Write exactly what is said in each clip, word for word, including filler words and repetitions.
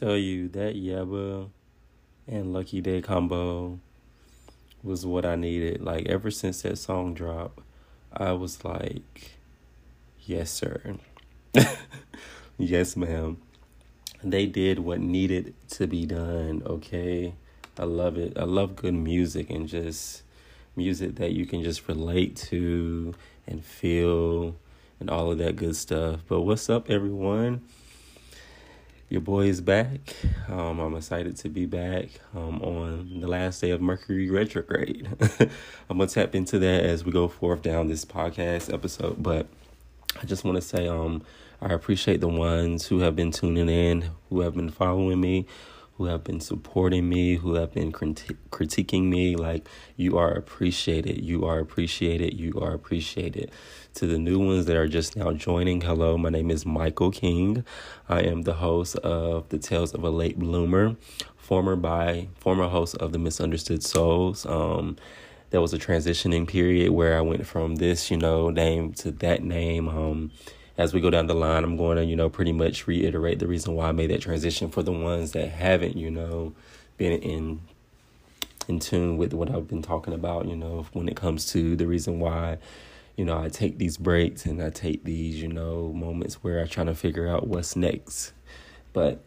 Tell you that Yabba and Lucky Day combo was what I needed. Like, ever since that song dropped, I was like, yes sir. Yes ma'am. They did what needed to be done. Okay, I love it. I love good music, and just music that you can just relate to and feel and all of that good stuff. But what's up, everyone? Your boy is back. Um, I'm excited to be back um, on the last day of Mercury Retrograde. I'm going to tap into that as we go forth down this podcast episode. But I just want to say um, I appreciate the ones who have been tuning in, who have been following me, who have been supporting me, who have been crit- critiquing me. Like, you are appreciated. You are appreciated. You are appreciated. To the new ones that are just now joining, hello, my name is Michael King. I am the host of The Tales of a Late Bloomer, former by former host of The Misunderstood Souls. Um, there was a transitioning period where I went from this, you know, name to that name. Um, as we go down the line, I'm going to, you know, pretty much reiterate the reason why I made that transition for the ones that haven't, you know, been in in tune with what I've been talking about, you know, when it comes to the reason why, you know, I take these breaks and I take these, you know, moments where I try to figure out what's next. But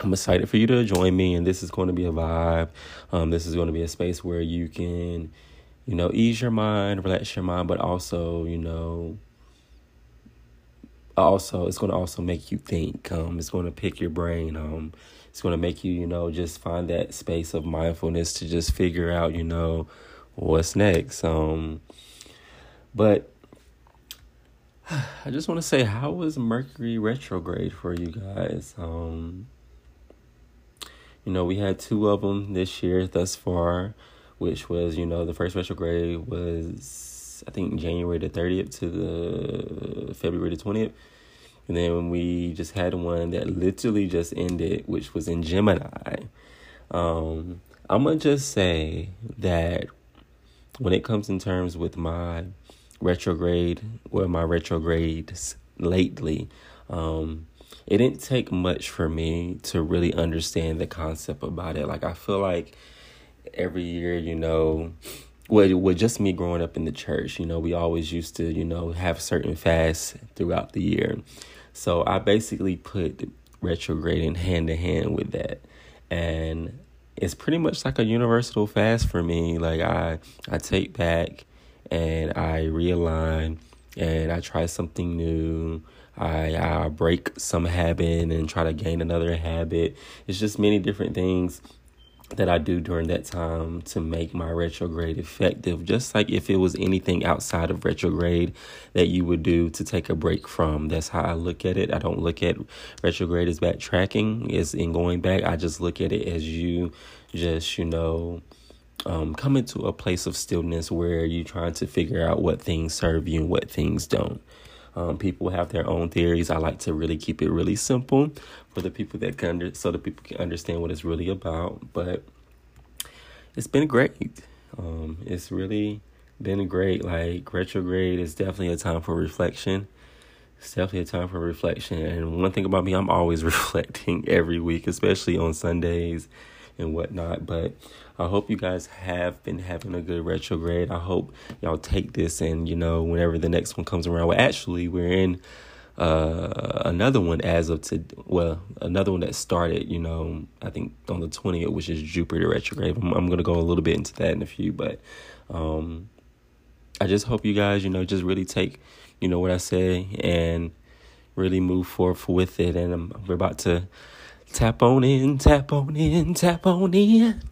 I'm excited for you to join me. And this is going to be a vibe. Um, this is going to be a space where you can, you know, ease your mind, relax your mind, but also, you know, also it's going to also make you think. Um, it's going to pick your brain. Um, it's going to make you, you know, just find that space of mindfulness to just figure out, you know, what's next. Um, But I just want to say, how was Mercury retrograde for you guys? Um, you know, we had two of them this year thus far, which was, you know, the first retrograde was, I think, January the thirtieth to the February the twentieth. And then we just had one that literally just ended, which was in Gemini. Um, I'm going to just say that when it comes in terms with my retrograde or my retrogrades lately, um, it didn't take much for me to really understand the concept about it. Like, I feel like every year, you know, Well, well, just me growing up in the church, you know, we always used to, you know, have certain fasts throughout the year. So I basically put retrograding hand in hand with that. And it's pretty much like a universal fast for me. Like I, I take back and I realign and I try something new. I, I break some habit and try to gain another habit. It's just many different things that I do during that time to make my retrograde effective, just like if it was anything outside of retrograde that you would do to take a break from. That's how I look at it. I don't look at retrograde as backtracking, as in going back. I just look at it as you just, you know, um, come into a place of stillness where you're trying to figure out what things serve you and what things don't. Um, people have their own theories. I like to really keep it really simple for the people that can, under- so that people can understand what it's really about. But it's been great. Um, it's really been great. Like retrograde is definitely a time for reflection. It's definitely a time for reflection. And one thing about me, I'm always reflecting every week, especially on Sundays and whatnot. But I hope you guys have been having a good retrograde. I hope y'all take this and, you know, whenever the next one comes around. Well, actually, we're in uh, another one as of to well, another one that started, you know, I think on the twentieth, which is Jupiter retrograde. I'm, I'm going to go a little bit into that in a few, but um, I just hope you guys, you know, just really take, you know, what I say and really move forth with it. And I'm, we're about to tap on in, tap on in, tap on in.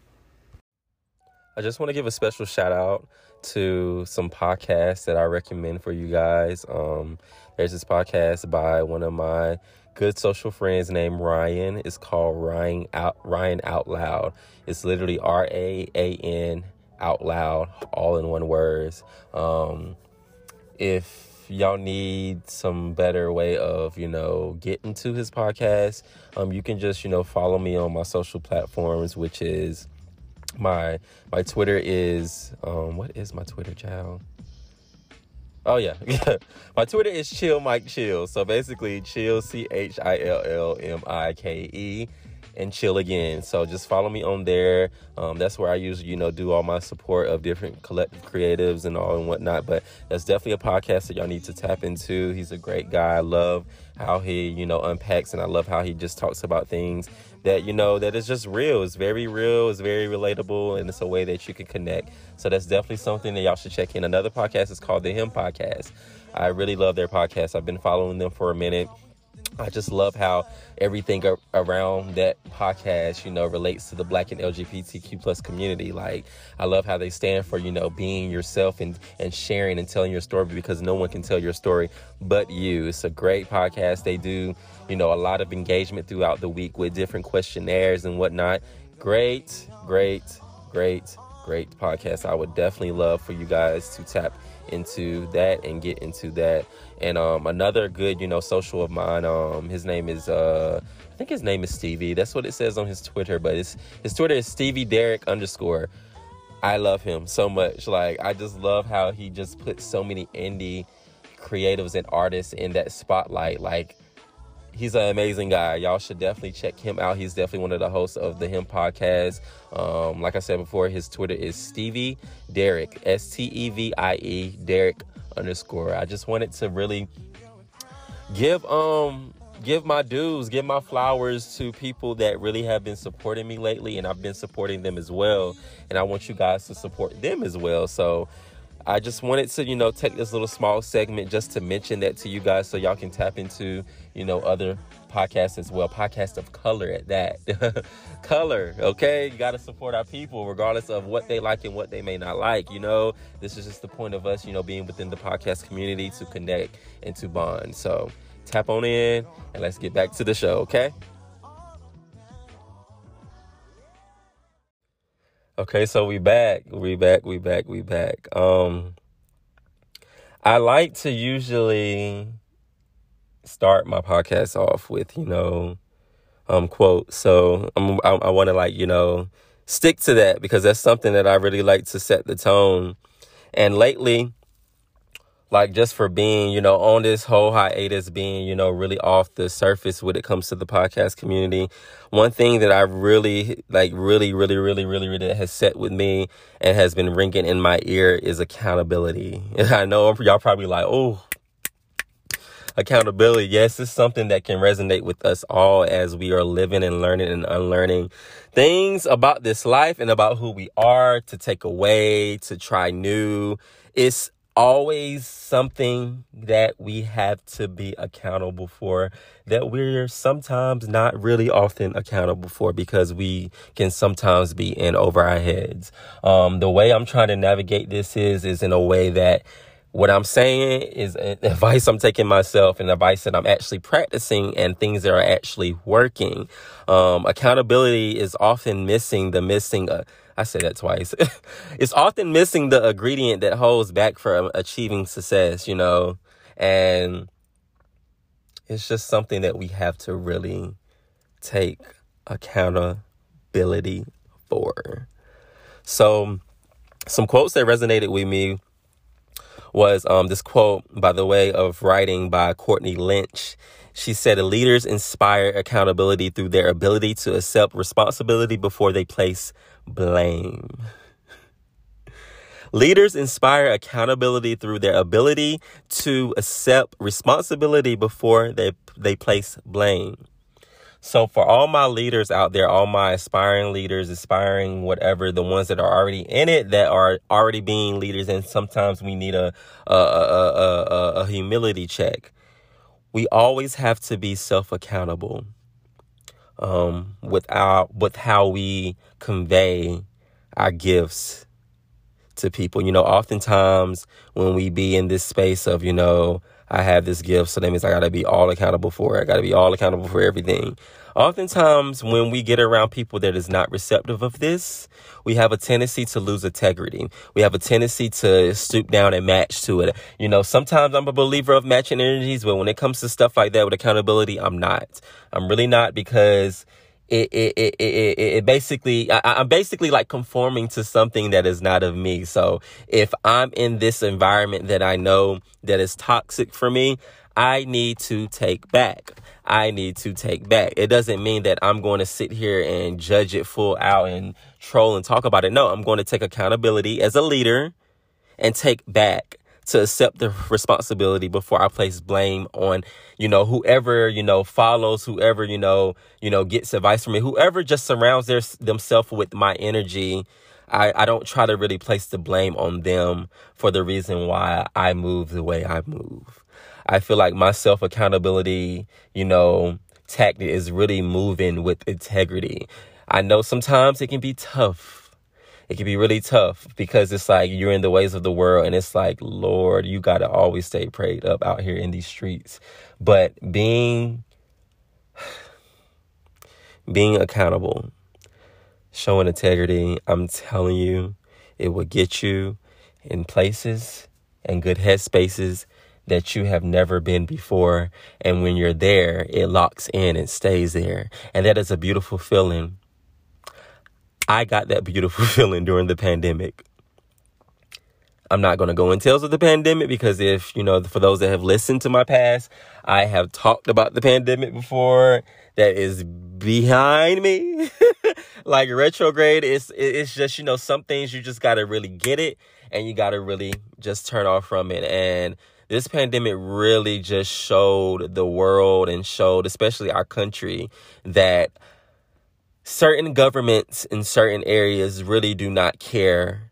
I just want to give a special shout out to some podcasts that I recommend for you guys. Um, there's this podcast by one of my good social friends named Ryan. It's called Ryan Out Ryan Out Loud. It's literally R A A N Out Loud, all in one word. Um, if y'all need some better way of, you know, getting to his podcast, um you can just, you know, follow me on my social platforms, which is my my Twitter is um what is my Twitter, child? Oh yeah, yeah. My Twitter is Chill Mike Chill. So basically Chill, C H I L L M I K E, and Chill Again. So just follow me on there. Um, that's where I usually, you know, do all my support of different collective creatives and all and whatnot. But that's definitely a podcast that y'all need to tap into. He's a great guy. I love how he, you know, unpacks, and I love how he just talks about things that, you know, that is just real. It's very real. It's very relatable. And it's a way that you can connect. So that's definitely something that y'all should check in. Another podcast is called The Him Podcast. I really love their podcast. I've been following them for a minute. I just love how everything around that podcast, you know, relates to the Black and L G B T Q plus community. Like, I love how they stand for, you know, being yourself and, and sharing and telling your story, because no one can tell your story but you. It's a great podcast. They do, you know, a lot of engagement throughout the week with different questionnaires and whatnot. Great, great, great, great podcast. I would definitely love for you guys to tap into that and get into that. And um another good, you know, social of mine, um his name is uh I think his name is Stevie. That's what it says on his Twitter, but it's his Twitter is Stevie Derrick underscore. I love him so much. Like, I just love how he just puts so many indie creatives and artists in that spotlight. Like, he's an amazing guy. Y'all should definitely check him out. He's definitely one of the hosts of the Him Podcast. Um, like I said before, his Twitter is Stevie Derrick, S T E V I E, Derrick underscore. I just wanted to really give um give my dues, give my flowers to people that really have been supporting me lately, and I've been supporting them as well. And I want you guys to support them as well. So I just wanted to, you know, take this little small segment just to mention that to you guys, so y'all can tap into, you know, other podcasts as well. Podcasts of color at that. Color, okay? You got to support our people regardless of what they like and what they may not like, you know? This is just the point of us, you know, being within the podcast community to connect and to bond. So tap on in and let's get back to the show, okay? Okay, so we back, we back, we back, we back. Um, I like to usually start my podcast off with, you know, um, quotes. So I'm, I, I want to, like, you know, stick to that, because that's something that I really like to set the tone. And lately, like just for being, you know, on this whole hiatus, being, you know, really off the surface when it comes to the podcast community. One thing that I really, like really, really, really, really, really has set with me and has been ringing in my ear is accountability. And I know y'all probably like, oh, accountability. Yes, it's something that can resonate with us all as we are living and learning and unlearning things about this life and about who we are, to take away, to try new. It's always something that we have to be accountable for, that we're sometimes not really often accountable for, because we can sometimes be in over our heads. Um, the way I'm trying to navigate this is, is in a way that what I'm saying is advice I'm taking myself and advice that I'm actually practicing and things that are actually working. Um, accountability is often missing the missing... Uh, I said that twice. It's often missing the ingredient that holds back from achieving success, you know. And it's just something that we have to really take accountability for. So some quotes that resonated with me was um, this quote, by the way, of writing by Courtney Lynch. She said, leaders inspire accountability through their ability to accept responsibility before they place blame. Leaders inspire accountability through their ability to accept responsibility before they, they place blame. So for all my leaders out there, all my aspiring leaders, aspiring whatever, the ones that are already in it, that are already being leaders, and sometimes we need a a, a, a, a, a humility check. We always have to be self-accountable um, with, our, with how we convey our gifts to people. You know, oftentimes when we be in this space of, you know, I have this gift, so that means I got to be all accountable for it. I got to be all accountable for everything. Oftentimes, when we get around people that is not receptive of this, we have a tendency to lose integrity. We have a tendency to stoop down and match to it. You know, sometimes I'm a believer of matching energies, but when it comes to stuff like that with accountability, I'm not. I'm really not, because it it it it, it basically, I, I'm basically like conforming to something that is not of me. So if I'm in this environment that I know that is toxic for me, I need to take back. I need to take back. It doesn't mean that I'm going to sit here and judge it full out and troll and talk about it. No, I'm going to take accountability as a leader and take back, to accept the responsibility before I place blame on, you know, whoever, you know, follows, whoever, you know, you know, gets advice from me, whoever just surrounds their, themselves with my energy. I, I don't try to really place the blame on them for the reason why I move the way I move. I feel like my self-accountability, you know, tactic is really moving with integrity. I know sometimes it can be tough. It can be really tough, because it's like you're in the ways of the world, and it's like, Lord, you got to always stay prayed up out here in these streets. But being, being accountable, showing integrity, I'm telling you, it will get you in places and good headspaces that you have never been before. And when you're there, it locks in and stays there. And that is a beautiful feeling. I got that beautiful feeling during the pandemic. I'm not going to go into details of the pandemic, because if, you know, for those that have listened to my past, I have talked about the pandemic before. That is behind me. Like retrograde, it's, it's just, you know, some things you just got to really get it, and you got to really just turn off from it. And this pandemic really just showed the world, and showed especially our country, that certain governments in certain areas really do not care.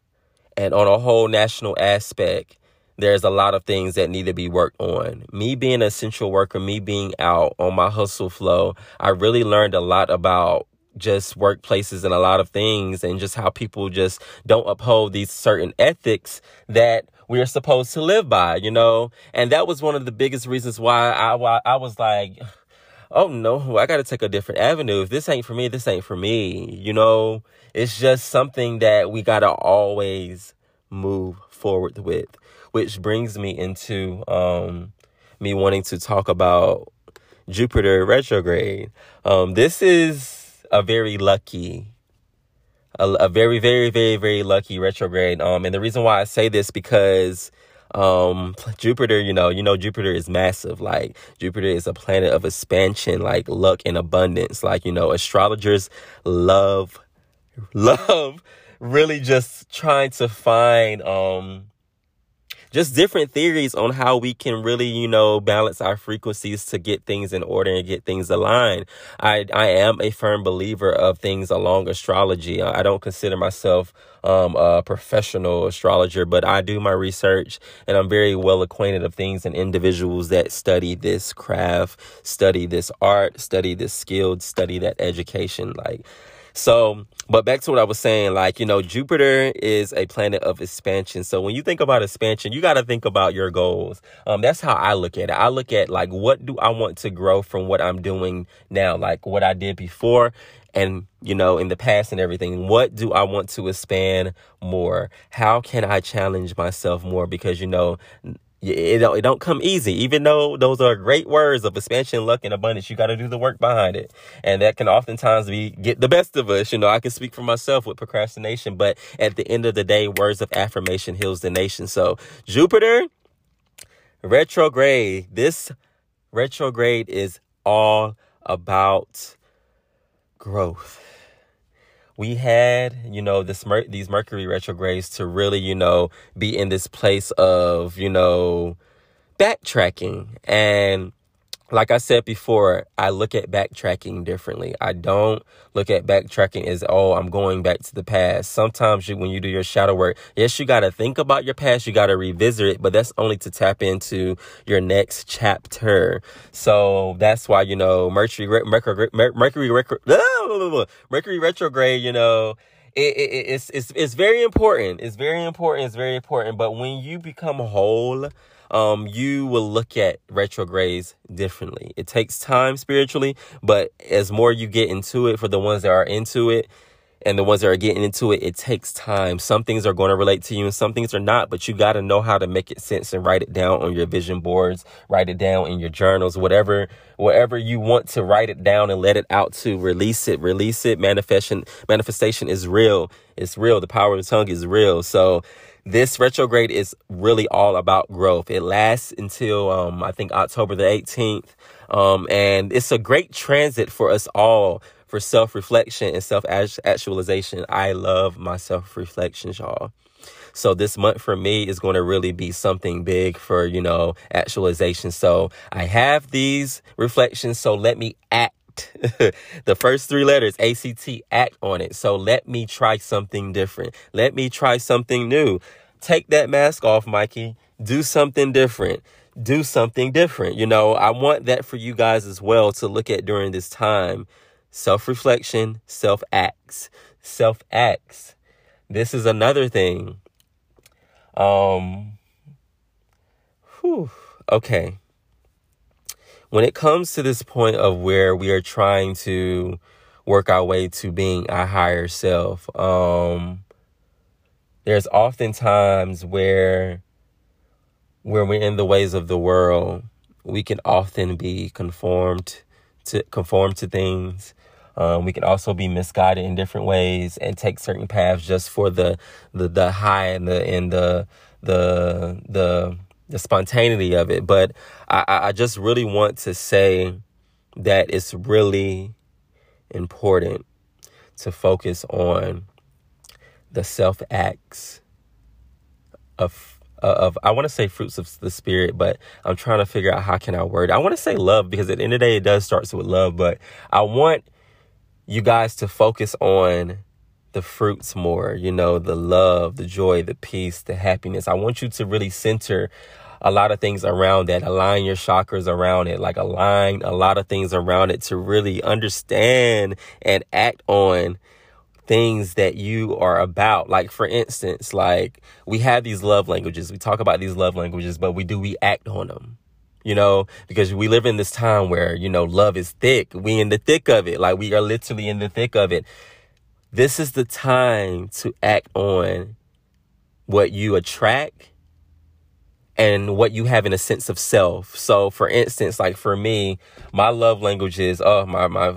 And on a whole national aspect, there's a lot of things that need to be worked on. Me being an essential worker, me being out on my hustle flow, I really learned a lot about just workplaces and a lot of things, and just how people just don't uphold these certain ethics that we are supposed to live by, you know. And that was one of the biggest reasons why I, why I was like, oh no, I got to take a different avenue. If this ain't for me, this ain't for me. You know, it's just something that we got to always move forward with, which brings me into um, me wanting to talk about Jupiter retrograde. Um, this is a very lucky, a, a very, very, very, very lucky retrograde. Um, and the reason why I say this, because um Jupiter, you know you know Jupiter is massive. Like, Jupiter is a planet of expansion, like luck and abundance. Like, you know astrologers love love really just trying to find um just different theories on how we can really, you know, balance our frequencies to get things in order and get things aligned. I, I am a firm believer of things along astrology. I don't consider myself um, a professional astrologer, but I do my research, and I'm very well acquainted of things and individuals that study this craft, study this art, study this skill, study that education. Like, so, but back to what I was saying, like, you know, Jupiter is a planet of expansion. So when you think about expansion, you got to think about your goals. Um, that's how I look at it. I look at, like, what do I want to grow from what I'm doing now? Like, what I did before and, you know, in the past and everything. What do I want to expand more? How can I challenge myself more? Because, you know, It don't, it don't come easy, even though those are great words of expansion, luck, and abundance. You got to do the work behind it. And that can oftentimes be get the best of us. You know, I can speak for myself with procrastination, but at the end of the day, words of affirmation heals the nation. So Jupiter retrograde, this retrograde is all about growth. We had, you know, this mer- these Mercury retrogrades to really, you know, be in this place of, you know, backtracking. And like I said before, I look at backtracking differently. I don't look at backtracking as, oh, I'm going back to the past. Sometimes you, when you do your shadow work, yes, you got to think about your past. You got to revisit it, but that's only to tap into your next chapter. So that's why, you know, Mercury, Mercury, Mercury, Mercury, Mercury retrograde, you know, It, it, it's it's it's very important. It's very important. It's very important. But when you become whole, um, you will look at retrogrades differently. It takes time spiritually, but as more you get into it, for the ones that are into it, and the ones that are getting into it, it takes time. Some things are going to relate to you and some things are not, but you got to know how to make it sense and write it down on your vision boards, write it down in your journals, whatever, whatever you want to write it down and let it out to release it, release it. Manifestation, manifestation is real. It's real. The power of the tongue is real. So this retrograde is really all about growth. It lasts until, um, I think October the eighteenth. Um, and it's a great transit for us all, for self-reflection and self-actualization. I love my self-reflections, y'all. So this month for me is going to really be something big for, you know, actualization. So I have these reflections. So let me act. The first three letters, A C T, act on it. So let me try something different. Let me try something new. Take that mask off, Mikey. Do something different. Do something different. You know, I want that for you guys as well to look at during this time. Self-reflection, self-acts, self-acts. This is another thing. Um, whew, okay. When it comes to this point of where we are trying to work our way to being our higher self, um, there's oftentimes where, where we're in the ways of the world, we can often be conformed to conform to things. Um, we can also be misguided in different ways and take certain paths just for the the, the high and the and the the the the spontaneity of it. But I, I just really want to say that it's really important to focus on the self acts of. Of I want to say fruits of the spirit, but I'm trying to figure out how can I word it. I want to say love, because at the end of the day, it does starts with love. But I want you guys to focus on the fruits more, you know, the love, the joy, the peace, the happiness. I want you to really center a lot of things around that, align your chakras around it, like align a lot of things around it to really understand and act on things that you are about. Like, for instance, like, we have these love languages. We talk about these love languages, but we do we act on them, you know, because we live in this time where, you know, love is thick. We in the thick of it. Like, we are literally in the thick of it. This is the time to act on what you attract and what you have in a sense of self. So, for instance, like for me, my love language is, oh, my my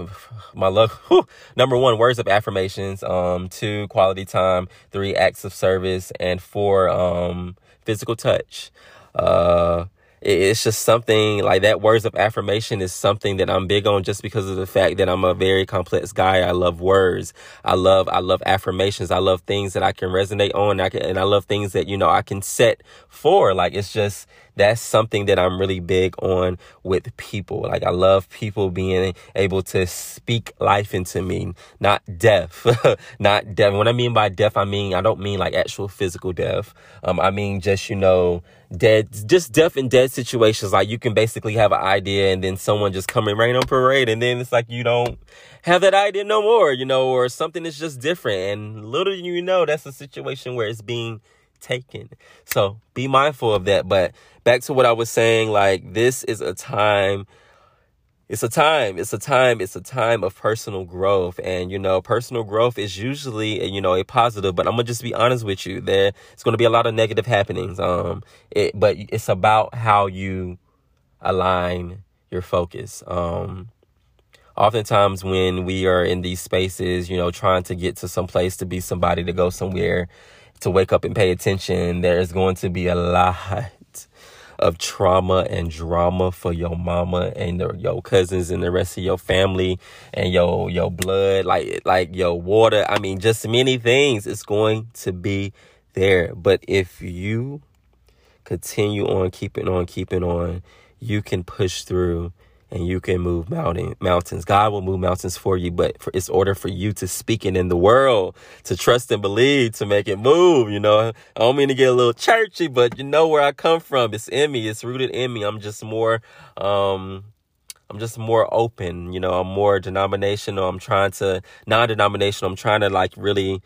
my love. Whew, number one, words of affirmations. Um, two, quality time. Three, acts of service. And four, um, physical touch. Uh, it, it's just something like that. Words of affirmation is something that I'm big on, just because of the fact that I'm a very complex guy. I love words. I love, I love affirmations. I love things that I can resonate on. I can, and I love things that, you know, I can set for, like, it's just, that's something that I'm really big on with people. Like, I love people being able to speak life into me, not deaf, not deaf. When I mean by deaf, I mean, I don't mean like actual physical deaf. Um, I mean, just, you know, dead, just deaf in dead situations. Like, you can basically have an idea and then someone just come and rain on parade. And then it's like, you don't have that idea no more, you know, or something is just different. And little do you know, that's a situation where it's being taken. So be mindful of that. But back to what I was saying, like, this is a time, it's a time, it's a time, it's a time of personal growth. And, you know, personal growth is usually, you know, a positive, but I'm going to just be honest with you, there, it's going to be a lot of negative happenings. Um, it, but it's about how you align your focus. Um, oftentimes when we are in these spaces, you know, trying to get to some place, to be somebody, to go somewhere, to wake up and pay attention, there's going to be a lot of trauma and drama for your mama and the, your cousins and the rest of your family and your your blood, like like your water. I mean, just many things. It's going to be there. But if you continue on keeping on, keeping on, you can push through and you can move mountain, mountains. God will move mountains for you, but for, it's order for you to speak it in the world, to trust and believe, to make it move, you know. I don't mean to get a little churchy, but you know where I come from. It's in me. It's rooted in me. I'm just more, um, I'm just more open, you know. I'm more denominational. I'm trying to, non-denominational. I'm trying to, like, really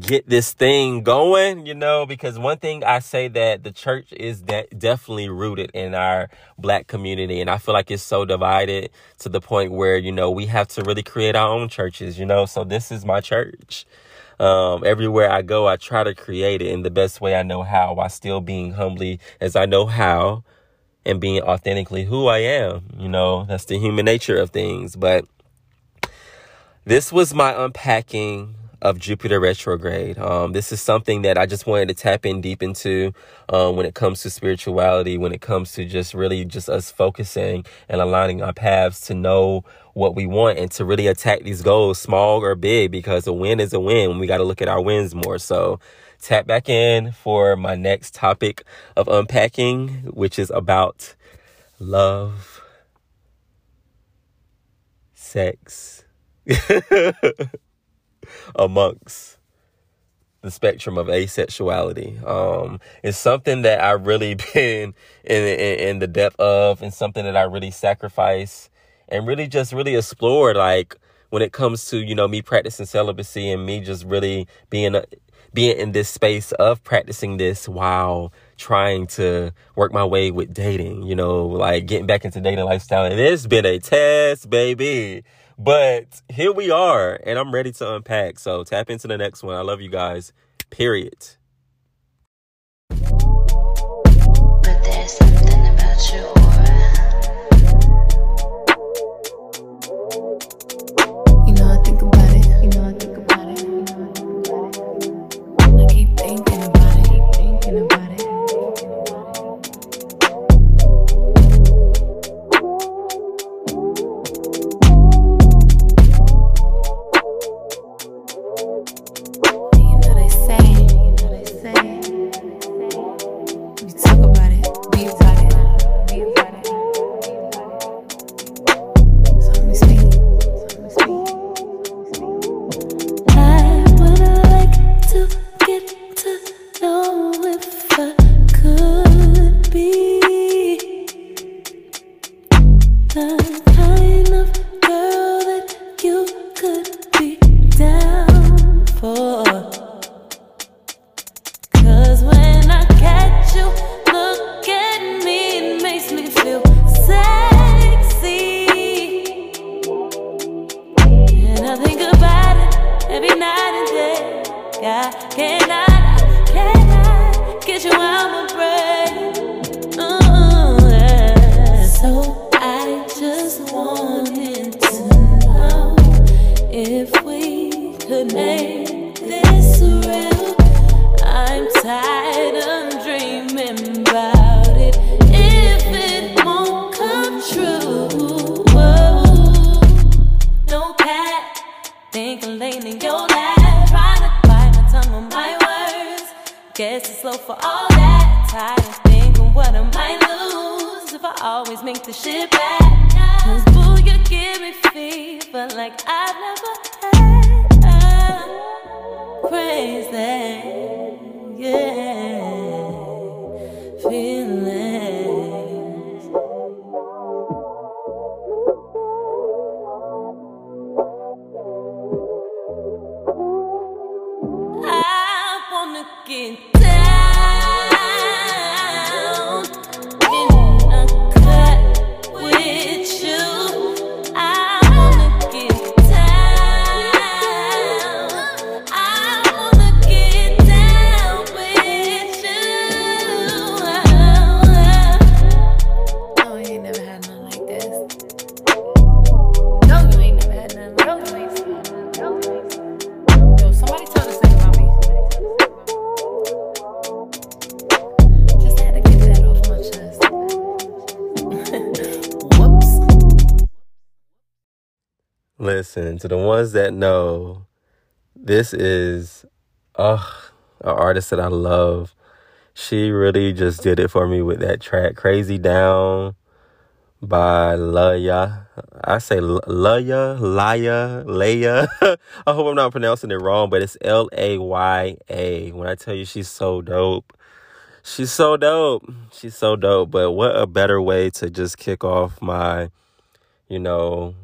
get this thing going, you know, because one thing I say that the church is de- definitely rooted in our Black community. And I feel like it's so divided to the point where, you know, we have to really create our own churches, you know. So this is my church. Um, everywhere I go, I try to create it in the best way I know how, while still being humbly as I know how and being authentically who I am. You know, that's the human nature of things. But this was my unpacking of Jupiter retrograde. Um, this is something that I just wanted to tap in deep into um, when it comes to spirituality, when it comes to just really just us focusing and aligning our paths to know what we want and to really attack these goals, small or big, because a win is a win. We got to look at our wins more. So tap back in for my next topic of unpacking, which is about love, sex, amongst the spectrum of asexuality. Um, it's something that I've really been in, in, in the depth of, and something that I really sacrifice and really just really explore, like, when it comes to, you know, me practicing celibacy and me just really being a, being in this space of practicing this while trying to work my way with dating, you know, like getting back into dating lifestyle. And it's been a test, baby. But here we are, and I'm ready to unpack. So tap into the next one. I love you guys. Period. But there's something about your aura. You know I think about it. You know I think about it. You know I think about it. I keep thinking about it. Keep thinking about it. You know they say, you know they I always make the shit bad. Cause boo, you give me fever like I've never had. I'm crazy, yeah, feelings. I wanna get Listen, to the ones that know, this is uh, an artist that I love. She really just did it for me with that track, Crazy Down by Laya. I say Laya, Laya, Laya. I hope I'm not pronouncing it wrong, but it's L A Y A. When I tell you she's so dope, she's so dope. She's so dope. But what a better way to just kick off my, you know...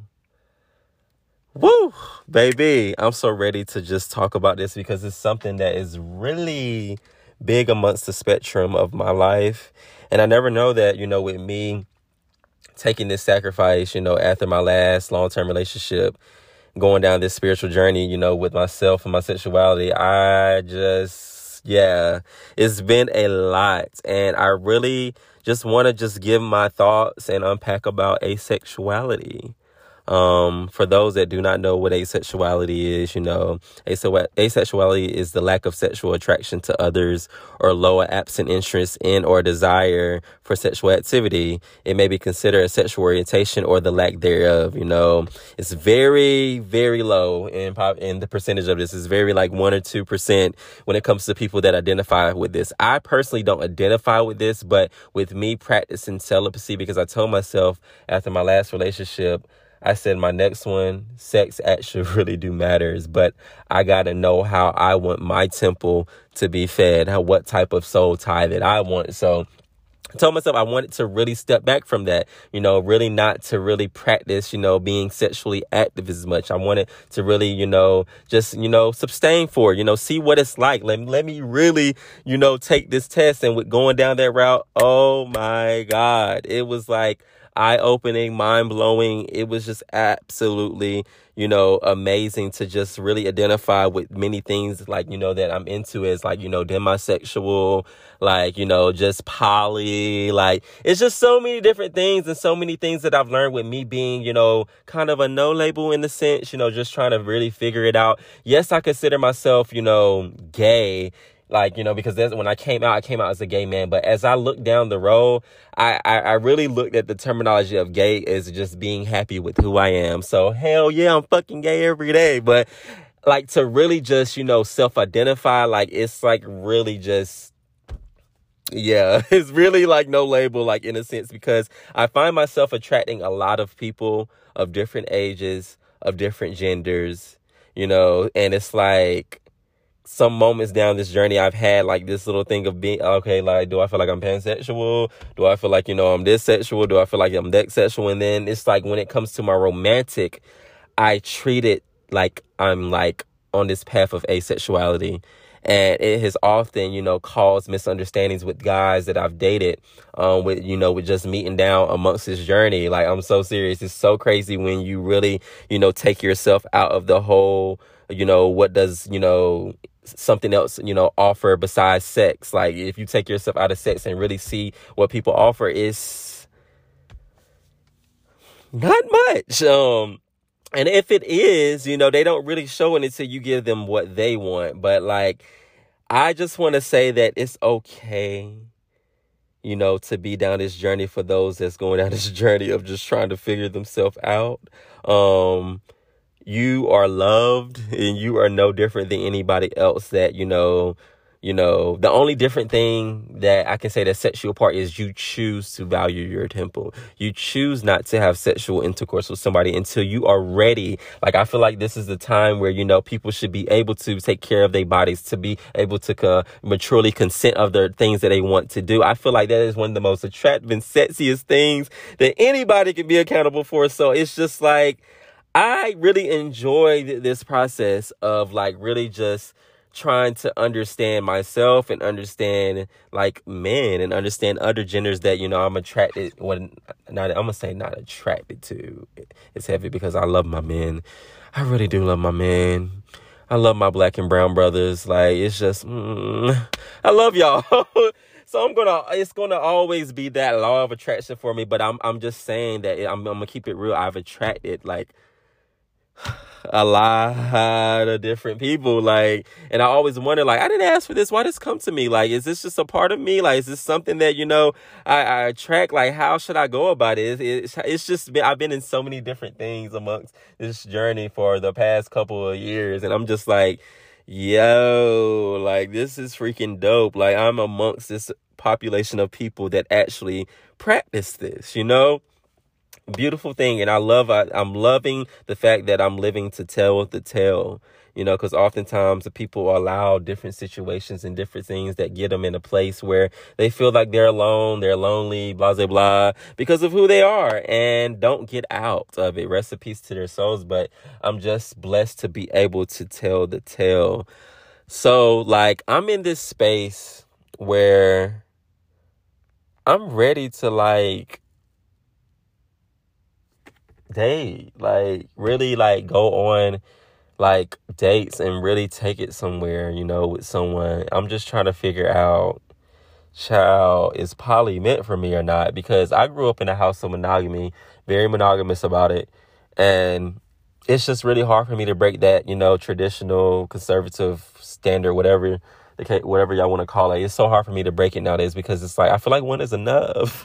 Woo, baby, I'm so ready to just talk about this because it's something that is really big amongst the spectrum of my life. And I never know that, you know, with me taking this sacrifice, you know, after my last long-term relationship, going down this spiritual journey, you know, with myself and my sexuality, I just, yeah, it's been a lot. And I really just want to just give my thoughts and unpack about asexuality. Um, for those that do not know what asexuality is, you know, asexuality is the lack of sexual attraction to others or lower absent interest in or desire for sexual activity. It may be considered a sexual orientation or the lack thereof, you know. It's very, very low in, pop- in the percentage of this. It's very like one or two percent when it comes to people that identify with this. I personally don't identify with this, but with me practicing celibacy, because I told myself after my last relationship, I said my next one, sex actually really do matters, but I got to know how I want my temple to be fed, how, what type of soul tie that I want. So I told myself I wanted to really step back from that, you know, really not to really practice, you know, being sexually active as much. I wanted to really, you know, just, you know, sustain for it, you know, see what it's like. Let, let me really, you know, take this test. And with going down that route, oh my God, it was like eye-opening, mind-blowing. It was just absolutely, you know, amazing to just really identify with many things, like, you know, that I'm into is like, you know, demisexual, like, you know, just poly, like, it's just so many different things and so many things that I've learned with me being, you know, kind of a no label in the sense, you know, just trying to really figure it out. Yes, I consider myself, you know, gay. Like, you know, because that's, when I came out, I came out as a gay man. But as I looked down the road, I, I, I really looked at the terminology of gay as just being happy with who I am. So, hell yeah, I'm fucking gay every day. But, like, to really just, you know, self-identify, like, it's, like, really just... Yeah, it's really like no label, like, in a sense, because I find myself attracting a lot of people of different ages, of different genders, you know, and it's like... Some moments down this journey, I've had like this little thing of being, okay, like, do I feel like I'm pansexual? Do I feel like, you know, I'm this sexual? Do I feel like I'm that sexual? And then it's like when it comes to my romantic, I treat it like I'm like on this path of asexuality. And it has often, you know, caused misunderstandings with guys that I've dated, um, with, you know, with just meeting down amongst this journey. Like, I'm so serious. It's so crazy when you really, you know, take yourself out of the whole, you know, what does, you know, something else, you know, offer besides sex. Like, if you take yourself out of sex and really see what people offer, it's not much. Um, And if it is, you know, they don't really show it until you give them what they want. But, like, I just want to say that it's okay, you know, to be down this journey for those that's going down this journey of just trying to figure themselves out. Um, you are loved and you are no different than anybody else that, you know, You know, the only different thing that I can say that sets you apart is you choose to value your temple. You choose not to have sexual intercourse with somebody until you are ready. Like, I feel like this is the time where, you know, people should be able to take care of their bodies, to be able to uh, maturely consent of their things that they want to do. I feel like that is one of the most attractive and sexiest things that anybody can be accountable for. So it's just like, I really enjoyed this process of like really just trying to understand myself and understand like men and understand other genders that, you know, I'm attracted when not I'm gonna say not attracted to. It's heavy because I love my men. I really do love my men. I love my black and brown brothers. Like, it's just mm, I love y'all. So I'm gonna it's gonna always be that law of attraction for me, but I'm I'm just saying that I'm, I'm gonna keep it real. I've attracted like a lot of different people, like, and I always wonder, like, I didn't ask for this, why does this come to me? Like, is this just a part of me? Like, is this something that, you know, I, I attract? Like, how should I go about it? It's, it's just been, I've been in so many different things amongst this journey for the past couple of years, and I'm just like, yo, like, this is freaking dope. Like, I'm amongst this population of people that actually practice this, you know? Beautiful thing. And I love, I, I'm loving the fact that I'm living to tell the tale, you know, because oftentimes the people allow different situations and different things that get them in a place where they feel like they're alone, they're lonely, blah, blah, blah, because of who they are and don't get out of it. Rest in peace to their souls. But I'm just blessed to be able to tell the tale. So like, I'm in this space where I'm ready to like, date, like really like go on like dates and really take it somewhere, you know, with someone. I'm just trying to figure out, child, is poly meant for me or not? Because I grew up in a house of monogamy, very monogamous about it, and it's just really hard for me to break that, you know, traditional conservative standard, whatever whatever y'all want to call it. It's so hard for me to break it nowadays because it's like, I feel like one is enough.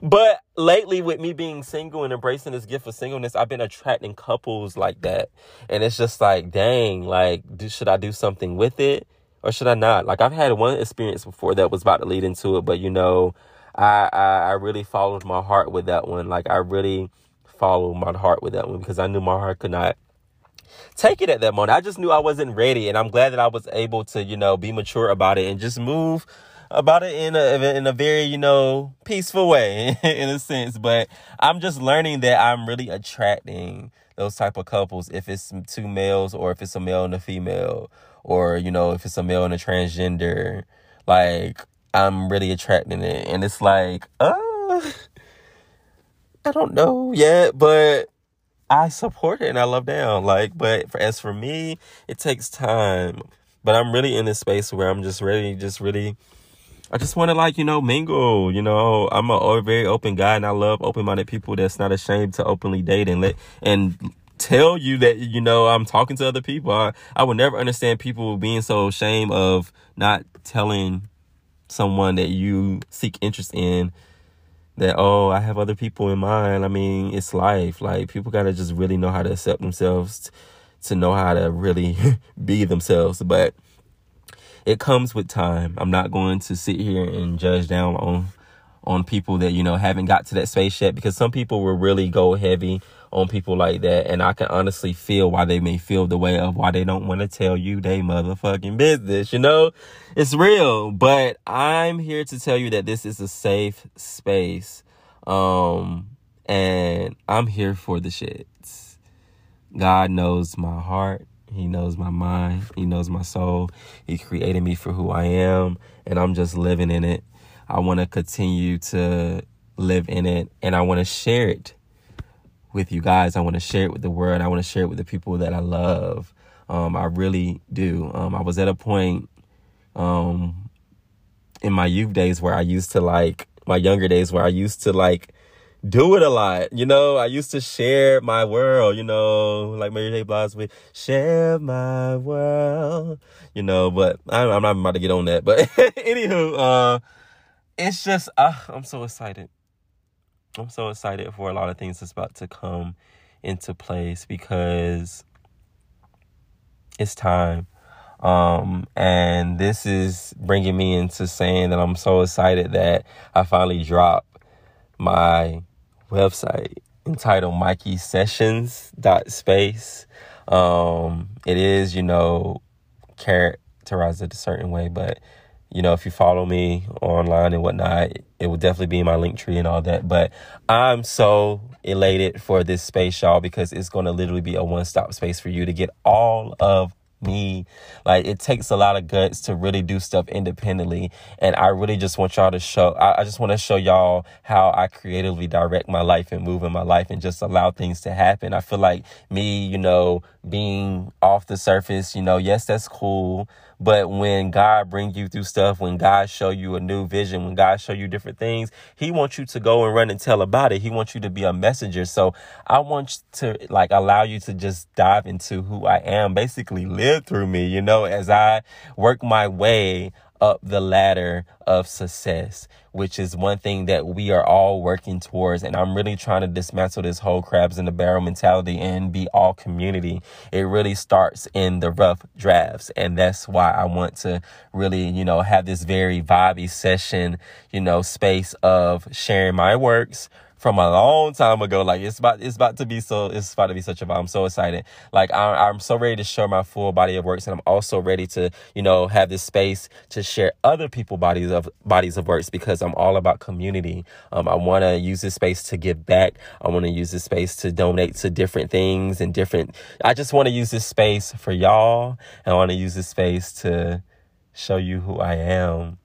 But lately, with me being single and embracing this gift of singleness, I've been attracting couples like that. And it's just like, dang, like, do, should I do something with it or should I not? Like, I've had one experience before that was about to lead into it, but, you know, I, I, I really followed my heart with that one. Like, I really followed my heart with that one because I knew my heart could not take it at that moment. I just knew I wasn't ready, and I'm glad that I was able to, you know, be mature about it and just move about it in a in a very, you know, peaceful way in a sense. But I'm just learning that I'm really attracting those type of couples, if it's two males or if it's a male and a female, or, you know, if it's a male and a transgender. Like, I'm really attracting it, and it's like, uh, I don't know yet, but I support it and I love down. Like, but for, as for me, it takes time. But I'm really in this space where I'm just ready, just really, I just want to, like, you know, mingle. You know, I'm a very open guy and I love open-minded people that's not ashamed to openly date and let and tell you that, you know, I'm talking to other people. I, I would never understand people being so ashamed of not telling someone that you seek interest in that, oh, I have other people in mind. I mean, it's life. Like, people gotta just really know how to accept themselves, t- to know how to really be themselves. But it comes with time. I'm not going to sit here and judge down on on people that, you know, haven't got to that space yet, because some people will really go heavy on people like that, and I can honestly feel why they may feel the way of why they don't want to tell you they motherfucking business, you know? It's real. But I'm here to tell you that this is a safe space, um, and I'm here for the shits. God knows my heart. He knows my mind. He knows my soul. He created me for who I am, and I'm just living in it. I want to continue to live in it, and I want to share it with you guys. I want to share it with the world. I want to share it with the people that I love. Um, I really do. Um, I was at a point um, in my youth days where I used to like, my younger days where I used to like do it a lot. You know, I used to share my world, you know, like Mary J. Blige with share my world, you know, but I'm, I'm not about to get on that. But anywho, uh, it's just, uh, I'm so excited. I'm so excited for a lot of things that's about to come into place because it's time. Um, and this is bringing me into saying that I'm so excited that I finally dropped my website entitled Mikey Sessions dot space. Um, it is, you know, characterized it a certain way, but, you know, if you follow me online and whatnot, it will definitely be in my link tree and all that. But I'm so elated for this space, y'all, because it's going to literally be a one-stop space for you to get all of me. Like, it takes a lot of guts to really do stuff independently, and I really just want y'all to show I, I just want to show y'all how I creatively direct my life and move in my life and just allow things to happen. I feel like me, you know, being off the surface, you know, yes, that's cool, but when God brings you through stuff, when God show you a new vision, when God show you different things, he wants you to go and run and tell about it. He wants you to be a messenger. So I want to, like, allow you to just dive into who I am, basically live through me, you know, as I work my way up the ladder of success, which is one thing that we are all working towards. And I'm really trying to dismantle this whole crabs in the barrel mentality and be all community. It really starts in the rough drafts. And that's why I want to really, you know, have this very vibey session, you know, space of sharing my works from a long time ago. Like, it's about it's about to be so it's about to be such a vibe. I'm so excited. Like, I, I'm so ready to share my full body of works, and I'm also ready to, you know, have this space to share other people's bodies of bodies of works, because I'm all about community. Um, I want to use this space to give back. I want to use this space to donate to different things and different. I just want to use this space for y'all, and I want to use this space to show you who I am,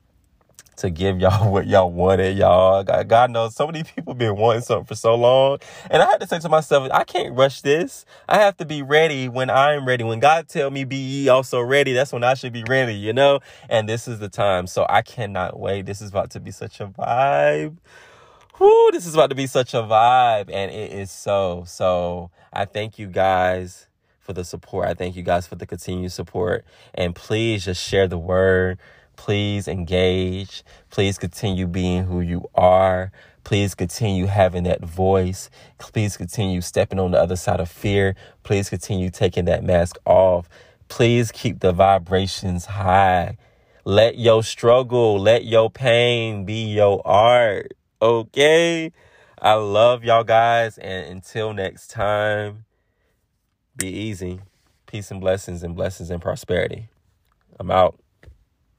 to give y'all what y'all wanted, y'all. God, God knows so many people been wanting something for so long. And I had to say to myself, I can't rush this. I have to be ready when I'm ready. When God tell me, be ye also ready, that's when I should be ready, you know? And this is the time. So I cannot wait. This is about to be such a vibe. Whoo, this is about to be such a vibe. And it is so, so I thank you guys for the support. I thank you guys for the continued support. And please just share the word. Please engage. Please continue being who you are. Please continue having that voice. Please continue stepping on the other side of fear. Please continue taking that mask off. Please keep the vibrations high. Let your struggle, let your pain be your art. Okay? I love y'all guys. And until next time, be easy. Peace and blessings and blessings and prosperity. I'm out.